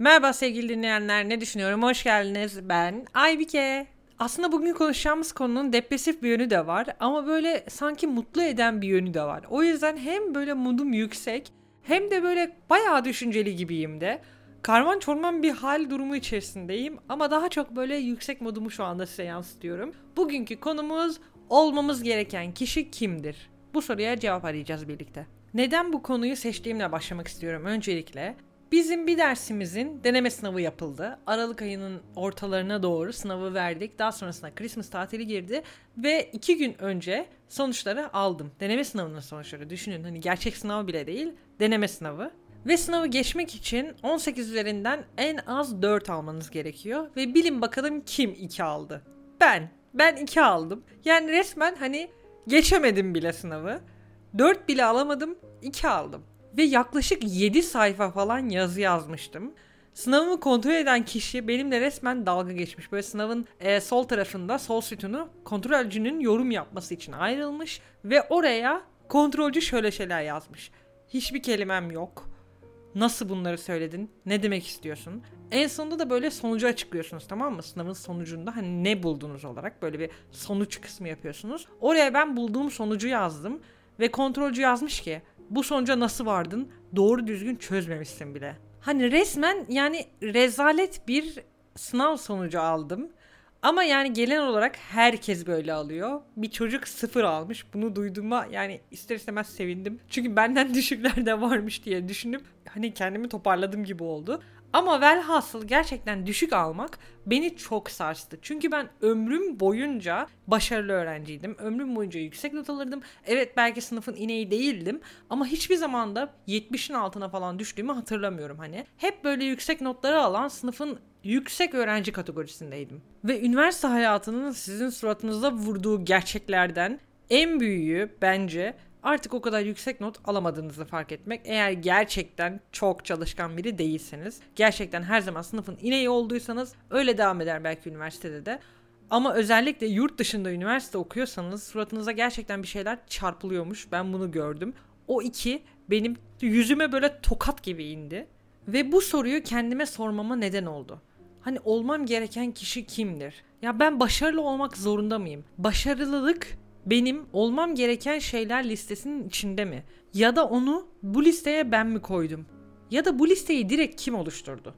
Merhaba sevgili dinleyenler, ne düşünüyorum? Hoş geldiniz. Ben Aybike. Aslında bugün konuşacağımız konunun depresif bir yönü de var ama böyle sanki mutlu eden bir yönü de var. O yüzden hem böyle modum yüksek hem de böyle bayağı düşünceli gibiyim de. Karman çorman bir hal durumu içerisindeyim ama daha çok böyle yüksek modumu şu anda size yansıtıyorum. Bugünkü konumuz olmamız gereken kişi kimdir? Bu soruya cevap arayacağız birlikte. Neden bu konuyu seçtiğimle başlamak istiyorum öncelikle. Bizim bir dersimizin deneme sınavı yapıldı. Aralık ayının ortalarına doğru sınavı verdik. Daha sonrasında Christmas tatili girdi ve 2 gün önce sonuçları aldım. Deneme sınavının sonuçları. Düşünün hani gerçek sınav bile değil, deneme sınavı. Ve sınavı geçmek için 18 üzerinden en az 4 almanız gerekiyor. Ve bilin bakalım kim 2 aldı? Ben. Ben 2 aldım. Yani resmen hani geçemedim bile sınavı. 4 bile alamadım, 2 aldım. Ve yaklaşık 7 sayfa falan yazı yazmıştım. Sınavımı kontrol eden kişi benimle resmen dalga geçmiş. Böyle sınavın sol tarafında, sol sütunu kontrolcünün yorum yapması için ayrılmış. Ve oraya kontrolcü şöyle şeyler yazmış. Hiçbir kelimem yok. Nasıl bunları söyledin? Ne demek istiyorsun? En sonunda da böyle sonucu açıklıyorsunuz, tamam mı? Sınavın sonucunda hani ne buldunuz olarak böyle bir sonuç kısmı yapıyorsunuz. Oraya ben bulduğum sonucu yazdım. Ve kontrolcü yazmış ki bu sonuca nasıl vardın? Doğru düzgün çözmemişsin bile. Hani resmen yani rezalet bir sınav sonucu aldım. Ama yani gelen olarak herkes böyle alıyor. Bir çocuk 0 almış. Bunu duyduğuma yani ister istemez sevindim. Çünkü benden düşükler de varmış diye düşünüp hani kendimi toparladım gibi oldu. Ama velhasıl gerçekten düşük almak beni çok sarstı. Çünkü ben ömrüm boyunca başarılı öğrenciydim. Ömrüm boyunca yüksek not alırdım. Evet belki sınıfın ineği değildim. Ama hiçbir zaman da 70'in altına falan düştüğümü hatırlamıyorum hani. Hep böyle yüksek notları alan sınıfın yüksek öğrenci kategorisindeydim. Ve üniversite hayatının sizin suratınıza vurduğu gerçeklerden en büyüğü bence artık o kadar yüksek not alamadığınızı fark etmek. Eğer gerçekten çok çalışkan biri değilseniz, gerçekten her zaman sınıfın ineği olduysanız öyle devam eder belki üniversitede de. Ama özellikle yurt dışında üniversite okuyorsanız suratınıza gerçekten bir şeyler çarpılıyormuş. Ben bunu gördüm. O iki benim yüzüme böyle tokat gibi indi. Ve bu soruyu kendime sormama neden oldu. Hani olmam gereken kişi kimdir? Ya ben başarılı olmak zorunda mıyım? Başarılılık benim olmam gereken şeyler listesinin içinde mi? Ya da onu bu listeye ben mi koydum? Ya da bu listeyi direkt kim oluşturdu?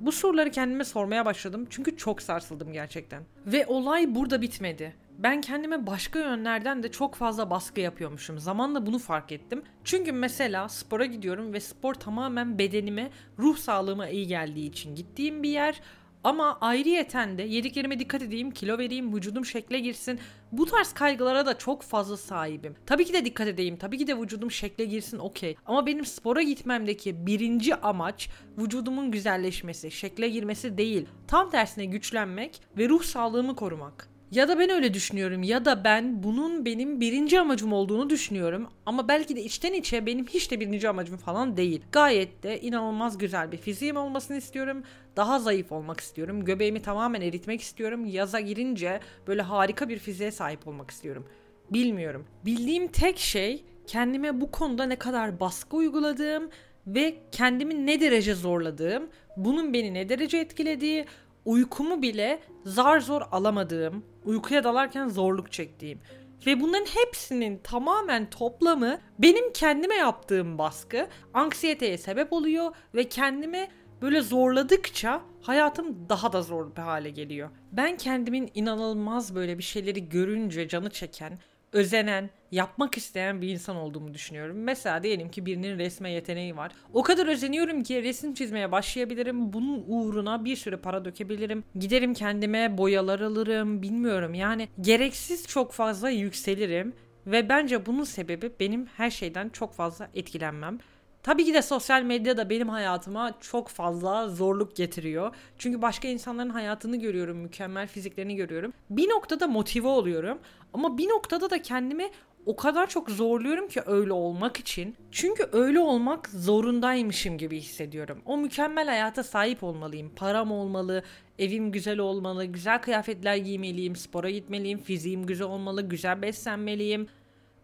Bu soruları kendime sormaya başladım çünkü çok sarsıldım gerçekten. Ve olay burada bitmedi. Ben kendime başka yönlerden de çok fazla baskı yapıyormuşum. Zamanla bunu fark ettim. Çünkü mesela spora gidiyorum ve spor tamamen bedenime, ruh sağlığıma iyi geldiği için gittiğim bir yer. Ama ayrıyeten de yediklerime dikkat edeyim, kilo vereyim, vücudum şekle girsin. Bu tarz kaygılara da çok fazla sahibim. Tabii ki de dikkat edeyim, tabii ki de vücudum şekle girsin, okey. Ama benim spora gitmemdeki birinci amaç vücudumun güzelleşmesi, şekle girmesi değil. Tam tersine güçlenmek ve ruh sağlığımı korumak. Ya da ben öyle düşünüyorum ya da ben bunun benim birinci amacım olduğunu düşünüyorum ama belki de içten içe benim hiç de birinci amacım falan değil. Gayet de inanılmaz güzel bir fiziğim olmasını istiyorum, daha zayıf olmak istiyorum, göbeğimi tamamen eritmek istiyorum, yaza girince böyle harika bir fiziğe sahip olmak istiyorum. Bilmiyorum. Bildiğim tek şey kendime bu konuda ne kadar baskı uyguladığım ve kendimi ne derece zorladığım, bunun beni ne derece etkilediği, uykumu bile zar zor alamadığım, uykuya dalarken zorluk çektiğim ve bunların hepsinin tamamen toplamı benim kendime yaptığım baskı anksiyeteye sebep oluyor ve kendimi böyle zorladıkça hayatım daha da zor bir hale geliyor. Ben kendimin inanılmaz böyle bir şeyleri görünce canı çeken, özenen, yapmak isteyen bir insan olduğumu düşünüyorum. Mesela diyelim ki birinin resme yeteneği var. O kadar özeniyorum ki resim çizmeye başlayabilirim. Bunun uğruna bir sürü para dökebilirim. Giderim kendime boyalar alırım. Bilmiyorum yani gereksiz çok fazla yükselirim. Ve bence bunun sebebi benim her şeyden çok fazla etkilenmem. Tabii ki de sosyal medya da benim hayatıma çok fazla zorluk getiriyor. Çünkü başka insanların hayatını görüyorum, mükemmel fiziklerini görüyorum. Bir noktada motive oluyorum ama bir noktada da kendimi o kadar çok zorluyorum ki öyle olmak için. Çünkü öyle olmak zorundaymışım gibi hissediyorum. O mükemmel hayata sahip olmalıyım. Param olmalı, evim güzel olmalı, güzel kıyafetler giymeliyim, spora gitmeliyim, fiziğim güzel olmalı, güzel beslenmeliyim.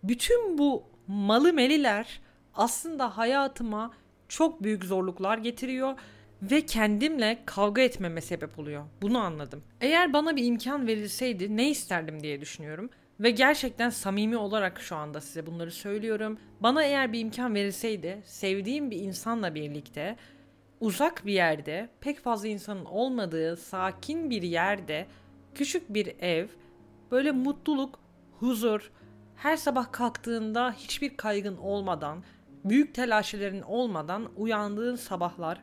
Bütün bu malı meliler aslında hayatıma çok büyük zorluklar getiriyor ve kendimle kavga etmeme sebep oluyor. Bunu anladım. Eğer bana bir imkan verilseydi ne isterdim diye düşünüyorum. Ve gerçekten samimi olarak şu anda size bunları söylüyorum. Bana eğer bir imkan verilseydi sevdiğim bir insanla birlikte uzak bir yerde, pek fazla insanın olmadığı sakin bir yerde, küçük bir ev, böyle mutluluk, huzur, her sabah kalktığında hiçbir kaygın olmadan, büyük telaşelerin olmadan uyandığın sabahlar,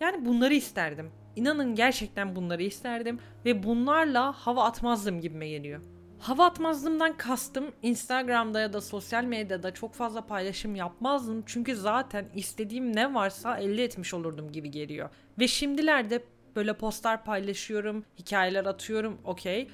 yani bunları isterdim. İnanın gerçekten bunları isterdim ve bunlarla hava atmazdım gibime geliyor. Hava atmazdımdan kastım Instagram'da ya da sosyal medyada çok fazla paylaşım yapmazdım çünkü zaten istediğim ne varsa elde etmiş olurdum gibi geliyor. Ve şimdilerde böyle postlar paylaşıyorum, hikayeler atıyorum, okey.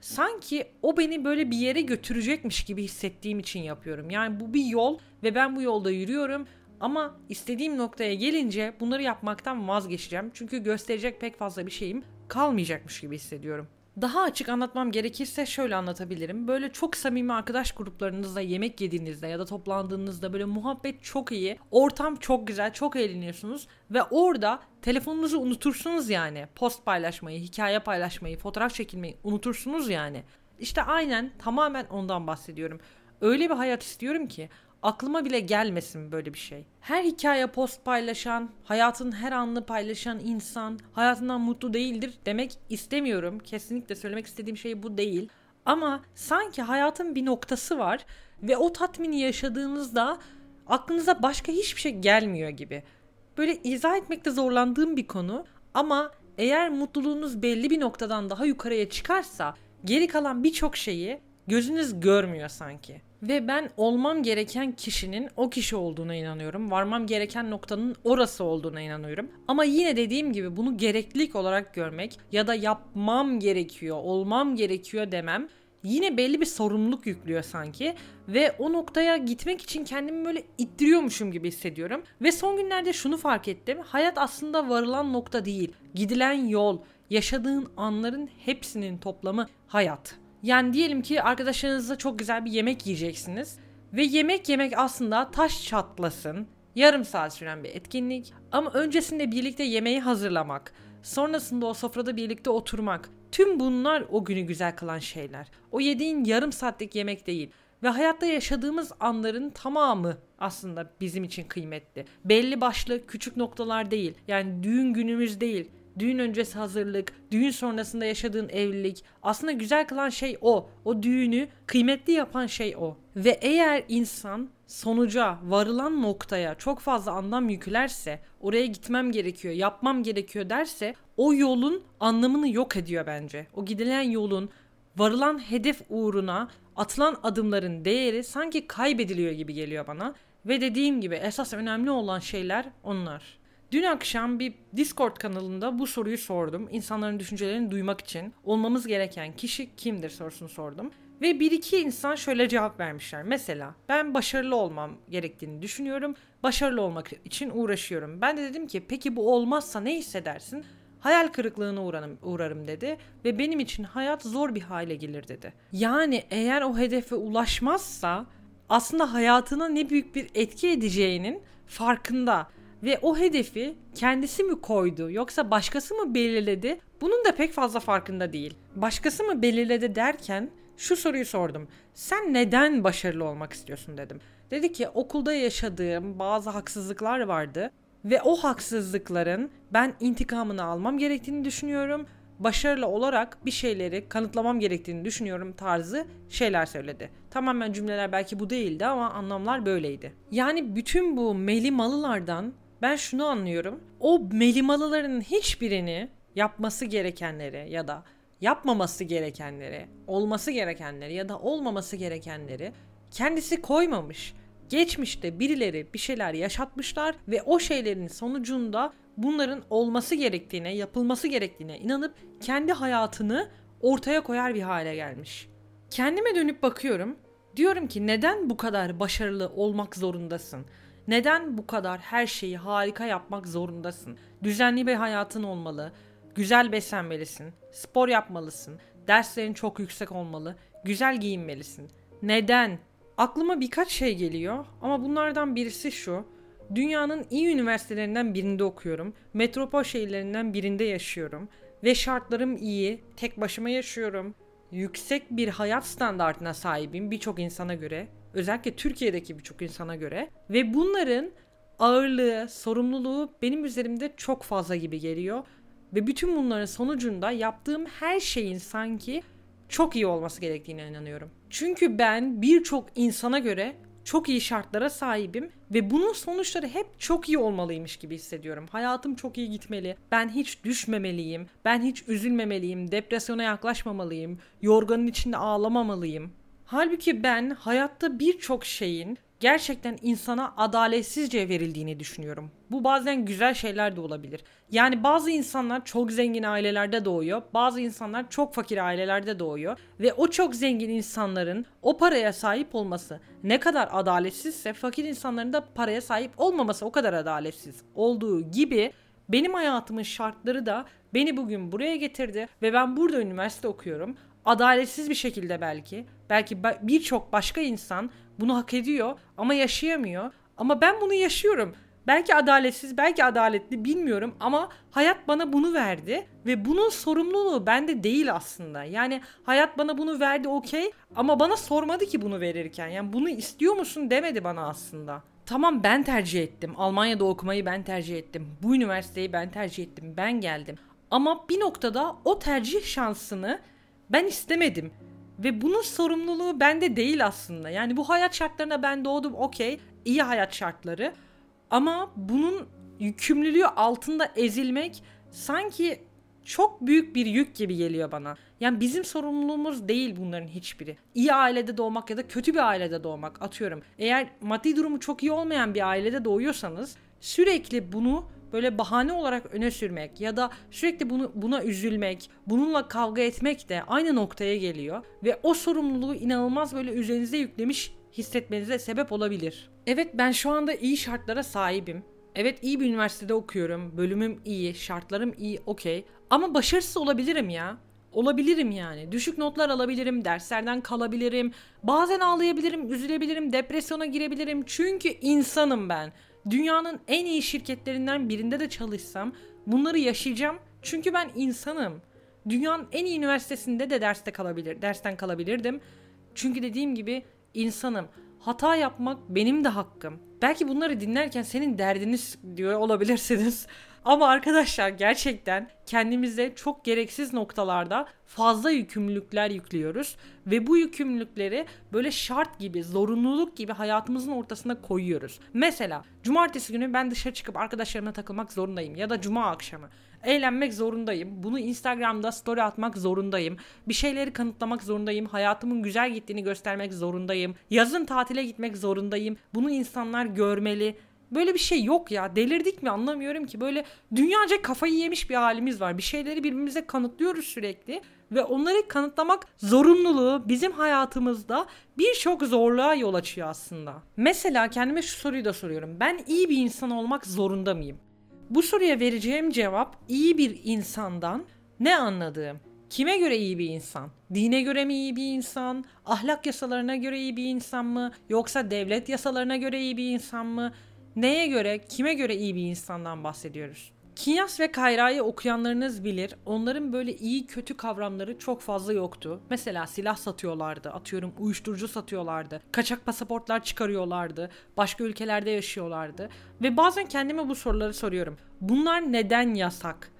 Sanki o beni böyle bir yere götürecekmiş gibi hissettiğim için yapıyorum. Yani bu bir yol ve ben bu yolda yürüyorum ama istediğim noktaya gelince bunları yapmaktan vazgeçeceğim. Çünkü gösterecek pek fazla bir şeyim kalmayacakmış gibi hissediyorum. Daha açık anlatmam gerekirse şöyle anlatabilirim. Böyle çok samimi arkadaş gruplarınızla yemek yediğinizde ya da toplandığınızda böyle muhabbet çok iyi, ortam çok güzel, çok eğleniyorsunuz ve orada telefonunuzu unutursunuz yani. Post paylaşmayı, hikaye paylaşmayı, fotoğraf çekilmeyi unutursunuz yani. İşte aynen tamamen ondan bahsediyorum. Öyle bir hayat istiyorum ki aklıma bile gelmesin böyle bir şey. Her hikaye post paylaşan, hayatın her anını paylaşan insan hayatından mutlu değildir demek istemiyorum. Kesinlikle söylemek istediğim şey bu değil. Ama sanki hayatın bir noktası var ve o tatmini yaşadığınızda aklınıza başka hiçbir şey gelmiyor gibi. Böyle izah etmekte zorlandığım bir konu ama eğer mutluluğunuz belli bir noktadan daha yukarıya çıkarsa geri kalan birçok şeyi gözünüz görmüyor sanki. Ve ben olmam gereken kişinin o kişi olduğuna inanıyorum. Varmam gereken noktanın orası olduğuna inanıyorum. Ama yine dediğim gibi bunu gereklilik olarak görmek ya da yapmam gerekiyor, olmam gerekiyor demem yine belli bir sorumluluk yüklüyor sanki. Ve o noktaya gitmek için kendimi böyle ittiriyormuşum gibi hissediyorum. Ve son günlerde şunu fark ettim. Hayat aslında varılan nokta değil. Gidilen yol, yaşadığın anların hepsinin toplamı hayat. Yani diyelim ki arkadaşlarınızla çok güzel bir yemek yiyeceksiniz ve yemek aslında taş çatlasın, yarım saat süren bir etkinlik ama öncesinde birlikte yemeği hazırlamak, sonrasında o sofrada birlikte oturmak, tüm bunlar o günü güzel kılan şeyler. O yediğin yarım saatlik yemek değil ve hayatta yaşadığımız anların tamamı aslında bizim için kıymetli. Belli başlı küçük noktalar değil, yani düğün günümüz değil. Düğün öncesi hazırlık, düğün sonrasında yaşadığın evlilik, aslında güzel kılan şey o. O düğünü kıymetli yapan şey o. Ve eğer insan sonuca, varılan noktaya çok fazla anlam yüklerse, oraya gitmem gerekiyor, yapmam gerekiyor derse, o yolun anlamını yok ediyor bence. O gidilen yolun, varılan hedef uğruna atılan adımların değeri sanki kaybediliyor gibi geliyor bana. Ve dediğim gibi esas önemli olan şeyler onlar. Dün akşam bir Discord kanalında bu soruyu sordum. İnsanların düşüncelerini duymak için olmamız gereken kişi kimdir sorusunu sordum. Ve bir iki insan şöyle cevap vermişler. Mesela ben başarılı olmam gerektiğini düşünüyorum. Başarılı olmak için uğraşıyorum. Ben de dedim ki peki bu olmazsa ne hissedersin? Hayal kırıklığına uğrarım dedi. Ve benim için hayat zor bir hale gelir dedi. Yani eğer o hedefe ulaşmazsa aslında hayatına ne büyük bir etki edeceğinin farkında. Ve o hedefi kendisi mi koydu yoksa başkası mı belirledi? Bunun da pek fazla farkında değil. Başkası mı belirledi derken şu soruyu sordum. Sen neden başarılı olmak istiyorsun dedim. Dedi ki okulda yaşadığım bazı haksızlıklar vardı ve o haksızlıkların ben intikamını almam gerektiğini düşünüyorum. Başarılı olarak bir şeyleri kanıtlamam gerektiğini düşünüyorum tarzı şeyler söyledi. Tamamen cümleler belki bu değildi ama anlamlar böyleydi. Yani bütün bu melimalılardan ben şunu anlıyorum. O melimalıların hiçbirini yapması gerekenleri ya da yapmaması gerekenleri, olması gerekenleri ya da olmaması gerekenleri kendisi koymamış. Geçmişte birileri bir şeyler yaşatmışlar ve o şeylerin sonucunda bunların olması gerektiğine, yapılması gerektiğine inanıp kendi hayatını ortaya koyar bir hale gelmiş. Kendime dönüp bakıyorum. Diyorum ki neden bu kadar başarılı olmak zorundasın? Neden bu kadar her şeyi harika yapmak zorundasın? Düzenli bir hayatın olmalı, güzel beslenmelisin, spor yapmalısın, derslerin çok yüksek olmalı, güzel giyinmelisin. Neden? Aklıma birkaç şey geliyor ama bunlardan birisi şu. Dünyanın iyi üniversitelerinden birinde okuyorum, metropol şehirlerinden birinde yaşıyorum ve şartlarım iyi, tek başıma yaşıyorum. Yüksek bir hayat standartına sahibim birçok insana göre, özellikle Türkiye'deki birçok insana göre ve bunların ağırlığı, sorumluluğu benim üzerimde çok fazla gibi geliyor. Ve bütün bunların sonucunda yaptığım her şeyin sanki çok iyi olması gerektiğine inanıyorum. Çünkü ben birçok insana göre çok iyi şartlara sahibim ve bunun sonuçları hep çok iyi olmalıymış gibi hissediyorum. Hayatım çok iyi gitmeli, ben hiç düşmemeliyim, ben hiç üzülmemeliyim, depresyona yaklaşmamalıyım, yorganın içinde ağlamamalıyım. Halbuki ben hayatta birçok şeyin gerçekten insana adaletsizce verildiğini düşünüyorum. Bu bazen güzel şeyler de olabilir. Yani bazı insanlar çok zengin ailelerde doğuyor, bazı insanlar çok fakir ailelerde doğuyor ve o çok zengin insanların o paraya sahip olması ne kadar adaletsizse fakir insanların da paraya sahip olmaması o kadar adaletsiz olduğu gibi benim hayatımın şartları da beni bugün buraya getirdi ve ben burada üniversite okuyorum. Adaletsiz bir şekilde belki birçok başka insan bunu hak ediyor ama yaşayamıyor. Ama ben bunu yaşıyorum. Belki adaletsiz, belki adaletli bilmiyorum ama hayat bana bunu verdi ve bunun sorumluluğu bende değil aslında. Yani hayat bana bunu verdi okey ama bana sormadı ki bunu verirken. Yani bunu istiyor musun demedi bana aslında. Tamam ben tercih ettim. Almanya'da okumayı ben tercih ettim. Bu üniversiteyi ben tercih ettim. Ben geldim. Ama bir noktada o tercih şansını ben istemedim. Ve bunun sorumluluğu bende değil aslında. Yani bu hayat şartlarına ben doğdum okey. İyi hayat şartları. Ama bunun yükümlülüğü altında ezilmek sanki çok büyük bir yük gibi geliyor bana. Yani bizim sorumluluğumuz değil bunların hiçbiri. İyi ailede doğmak ya da kötü bir ailede doğmak atıyorum. Eğer maddi durumu çok iyi olmayan bir ailede doğuyorsanız sürekli bunu böyle bahane olarak öne sürmek ya da sürekli buna üzülmek, bununla kavga etmek de aynı noktaya geliyor. Ve o sorumluluğu inanılmaz böyle üzerinize yüklemiş hissetmenize sebep olabilir. Evet ben şu anda iyi şartlara sahibim. Evet iyi bir üniversitede okuyorum, bölümüm iyi, şartlarım iyi, okey. Ama başarısız olabilirim ya. Olabilirim yani. Düşük notlar alabilirim, derslerden kalabilirim. Bazen ağlayabilirim, üzülebilirim, depresyona girebilirim. Çünkü insanım ben. Dünyanın en iyi şirketlerinden birinde de çalışsam bunları yaşayacağım. Çünkü ben insanım. Dünyanın en iyi üniversitesinde de dersten kalabilirdim. Çünkü dediğim gibi insanım. Hata yapmak benim de hakkım. Belki bunları dinlerken senin derdiniz diyor olabilirsiniz. Ama arkadaşlar gerçekten kendimize çok gereksiz noktalarda fazla yükümlülükler yüklüyoruz. Ve bu yükümlülükleri böyle şart gibi, zorunluluk gibi hayatımızın ortasına koyuyoruz. Mesela cumartesi günü ben dışarı çıkıp arkadaşlarımla takılmak zorundayım. Ya da cuma akşamı. Eğlenmek zorundayım. Bunu Instagram'da story atmak zorundayım. Bir şeyleri kanıtlamak zorundayım. Hayatımın güzel gittiğini göstermek zorundayım. Yazın tatile gitmek zorundayım. Bunu insanlar görmeli. Böyle bir şey yok ya. Delirdik mi anlamıyorum ki. Böyle dünyaca kafayı yemiş bir halimiz var. Bir şeyleri birbirimize kanıtlıyoruz sürekli. Ve onları kanıtlamak zorunluluğu bizim hayatımızda birçok zorluğa yol açıyor aslında. Mesela kendime şu soruyu da soruyorum. Ben iyi bir insan olmak zorunda mıyım? Bu soruya vereceğim cevap iyi bir insandan ne anladığım? Kime göre iyi bir insan? Dine göre mi iyi bir insan? Ahlak yasalarına göre iyi bir insan mı? Yoksa devlet yasalarına göre iyi bir insan mı? Neye göre, kime göre iyi bir insandan bahsediyoruz? Kinyas ve Kayra'yı okuyanlarınız bilir. Onların böyle iyi kötü kavramları çok fazla yoktu. Mesela silah satıyorlardı, atıyorum uyuşturucu satıyorlardı, kaçak pasaportlar çıkarıyorlardı, başka ülkelerde yaşıyorlardı. Ve bazen kendime bu soruları soruyorum. Bunlar neden yasak?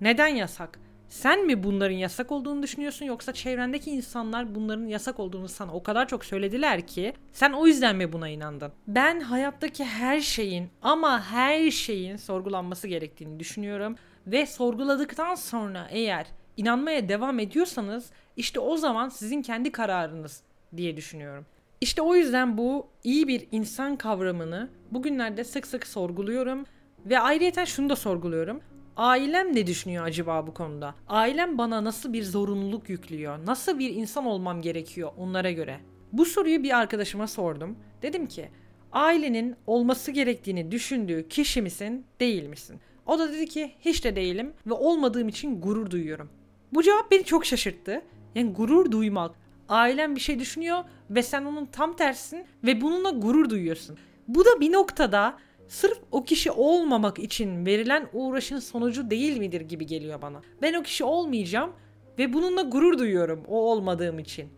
Neden yasak? Sen mi bunların yasak olduğunu düşünüyorsun yoksa çevrendeki insanlar bunların yasak olduğunu sana o kadar çok söylediler ki sen o yüzden mi buna inandın? Ben hayattaki her şeyin ama her şeyin sorgulanması gerektiğini düşünüyorum ve sorguladıktan sonra eğer inanmaya devam ediyorsanız işte o zaman sizin kendi kararınız diye düşünüyorum. İşte o yüzden bu iyi bir insan kavramını bugünlerde sık sık sorguluyorum ve ayrıyeten şunu da sorguluyorum. Ailem ne düşünüyor acaba bu konuda? Ailem bana nasıl bir zorunluluk yüklüyor? Nasıl bir insan olmam gerekiyor onlara göre? Bu soruyu bir arkadaşıma sordum. Dedim ki, ailenin olması gerektiğini düşündüğü kişi misin, değil misin? O da dedi ki, hiç de değilim ve olmadığım için gurur duyuyorum. Bu cevap beni çok şaşırttı. Yani gurur duymak. Ailen bir şey düşünüyor ve sen onun tam tersin ve bununla gurur duyuyorsun. Bu da bir noktada sırf o kişi olmamak için verilen uğraşın sonucu değil midir gibi geliyor bana. Ben o kişi olmayacağım ve bununla gurur duyuyorum o olmadığım için.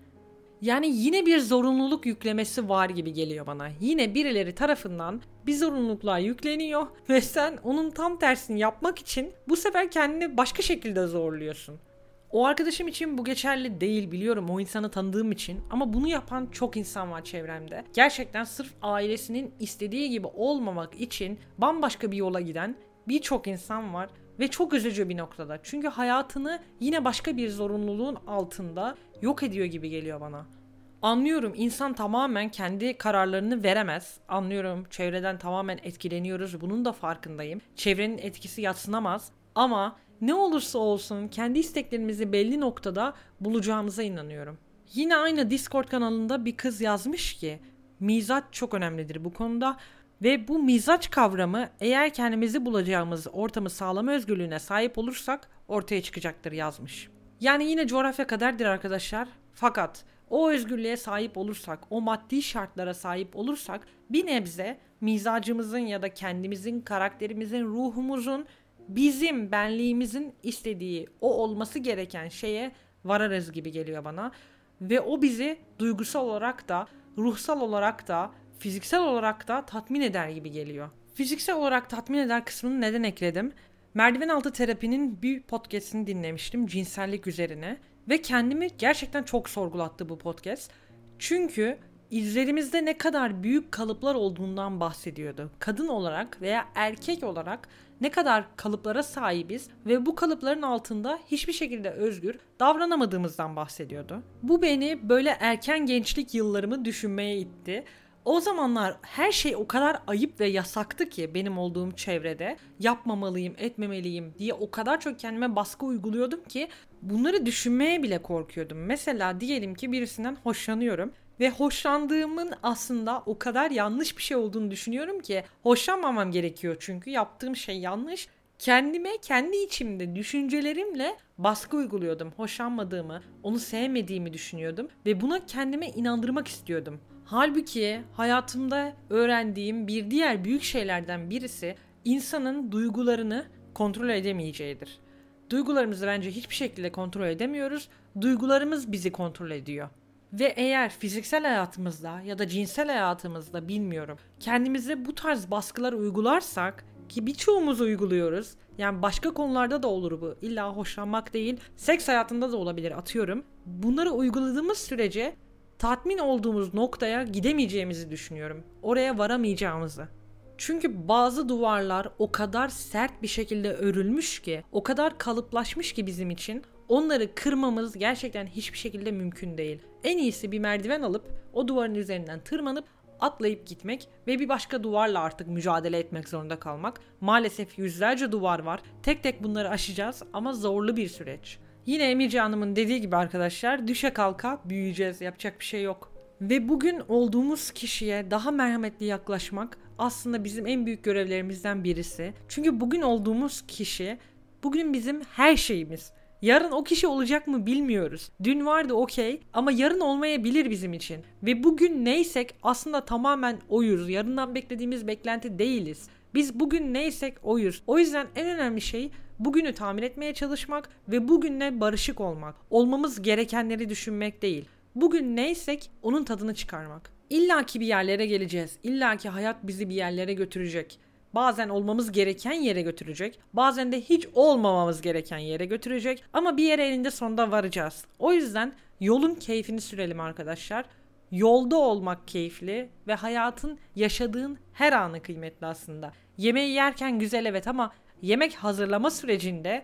Yani yine bir zorunluluk yüklemesi var gibi geliyor bana. Yine birileri tarafından bir zorunluluklar yükleniyor ve sen onun tam tersini yapmak için bu sefer kendini başka şekilde zorluyorsun. O arkadaşım için bu geçerli değil, biliyorum, o insanı tanıdığım için, ama bunu yapan çok insan var çevremde. Gerçekten sırf ailesinin istediği gibi olmamak için bambaşka bir yola giden birçok insan var ve çok üzücü bir noktada. Çünkü hayatını yine başka bir zorunluluğun altında yok ediyor gibi geliyor bana. Anlıyorum, insan tamamen kendi kararlarını veremez. Anlıyorum, çevreden tamamen etkileniyoruz. Bunun da farkındayım. Çevrenin etkisi yadsınamaz ama ne olursa olsun kendi isteklerimizi belli noktada bulacağımıza inanıyorum. Yine aynı Discord kanalında bir kız yazmış ki mizaç çok önemlidir bu konuda ve bu mizaç kavramı eğer kendimizi bulacağımız ortamı sağlama özgürlüğüne sahip olursak ortaya çıkacaktır yazmış. Yani yine coğrafya kaderdir arkadaşlar, fakat o özgürlüğe sahip olursak, o maddi şartlara sahip olursak bir nebze mizacımızın ya da kendimizin, karakterimizin, ruhumuzun, bizim benliğimizin istediği, o olması gereken şeye vararız gibi geliyor bana. Ve o bizi duygusal olarak da, ruhsal olarak da, fiziksel olarak da tatmin eder gibi geliyor. Fiziksel olarak tatmin eder kısmını neden ekledim? Merdiven Altı Terapi'nin bir podcast'ini dinlemiştim cinsellik üzerine ve kendimi gerçekten çok sorgulattı bu podcast. Çünkü izlerimizde ne kadar büyük kalıplar olduğundan bahsediyordu. Kadın olarak veya erkek olarak ne kadar kalıplara sahibiz ve bu kalıpların altında hiçbir şekilde özgür davranamadığımızdan bahsediyordu. Bu beni böyle erken gençlik yıllarımı düşünmeye itti. O zamanlar her şey o kadar ayıp ve yasaktı ki benim olduğum çevrede, yapmamalıyım, etmemeliyim diye o kadar çok kendime baskı uyguluyordum ki bunları düşünmeye bile korkuyordum. Mesela diyelim ki birisinden hoşlanıyorum ve hoşlandığımın aslında o kadar yanlış bir şey olduğunu düşünüyorum ki hoşlanmamam gerekiyor, çünkü yaptığım şey yanlış. Kendime, kendi içimde düşüncelerimle baskı uyguluyordum. Hoşlanmadığımı, onu sevmediğimi düşünüyordum ve buna kendime inandırmak istiyordum. Halbuki hayatımda öğrendiğim bir diğer büyük şeylerden birisi insanın duygularını kontrol edemeyeceğidir. Duygularımızı bence hiçbir şekilde kontrol edemiyoruz. Duygularımız bizi kontrol ediyor. Ve eğer fiziksel hayatımızda ya da cinsel hayatımızda, bilmiyorum, kendimize bu tarz baskılar uygularsak, ki birçoğumuz uyguluyoruz. Yani başka konularda da olur bu. İlla hoşlanmak değil, seks hayatında da olabilir, atıyorum. Bunları uyguladığımız sürece tatmin olduğumuz noktaya gidemeyeceğimizi düşünüyorum. Oraya varamayacağımızı. Çünkü bazı duvarlar o kadar sert bir şekilde örülmüş ki, o kadar kalıplaşmış ki bizim için, onları kırmamız gerçekten hiçbir şekilde mümkün değil. En iyisi bir merdiven alıp o duvarın üzerinden tırmanıp atlayıp gitmek ve bir başka duvarla artık mücadele etmek zorunda kalmak. Maalesef yüzlerce duvar var. Tek tek bunları aşacağız ama zorlu bir süreç. Yine Emirci Hanım'ın dediği gibi arkadaşlar, düşe kalka büyüyeceğiz. Yapacak bir şey yok. Ve bugün olduğumuz kişiye daha merhametli yaklaşmak aslında bizim en büyük görevlerimizden birisi. Çünkü bugün olduğumuz kişi bugün bizim her şeyimiz. Yarın o kişi olacak mı bilmiyoruz. Dün vardı okey ama yarın olmayabilir bizim için. Ve bugün neysek aslında tamamen oyuz. Yarından beklediğimiz beklenti değiliz. Biz bugün neysek oyuz. O yüzden en önemli şey bugünü tamir etmeye çalışmak ve bugünle barışık olmak. Olmamız gerekenleri düşünmek değil. Bugün neysek onun tadını çıkarmak. İlla ki bir yerlere geleceğiz. İlla ki hayat bizi bir yerlere götürecek. Bazen olmamız gereken yere götürecek, bazen de hiç olmamamız gereken yere götürecek ama bir yere elinde sonunda varacağız. O yüzden yolun keyfini sürelim arkadaşlar. Yolda olmak keyifli ve hayatın, yaşadığın her anı kıymetli aslında. Yemeği yerken güzel, evet, ama yemek hazırlama sürecinde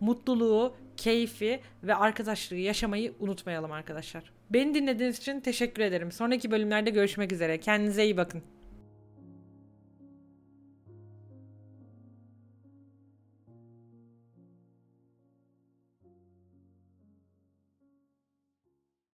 mutluluğu, keyfi ve arkadaşlığı yaşamayı unutmayalım arkadaşlar. Beni dinlediğiniz için teşekkür ederim. Sonraki bölümlerde görüşmek üzere. Kendinize iyi bakın.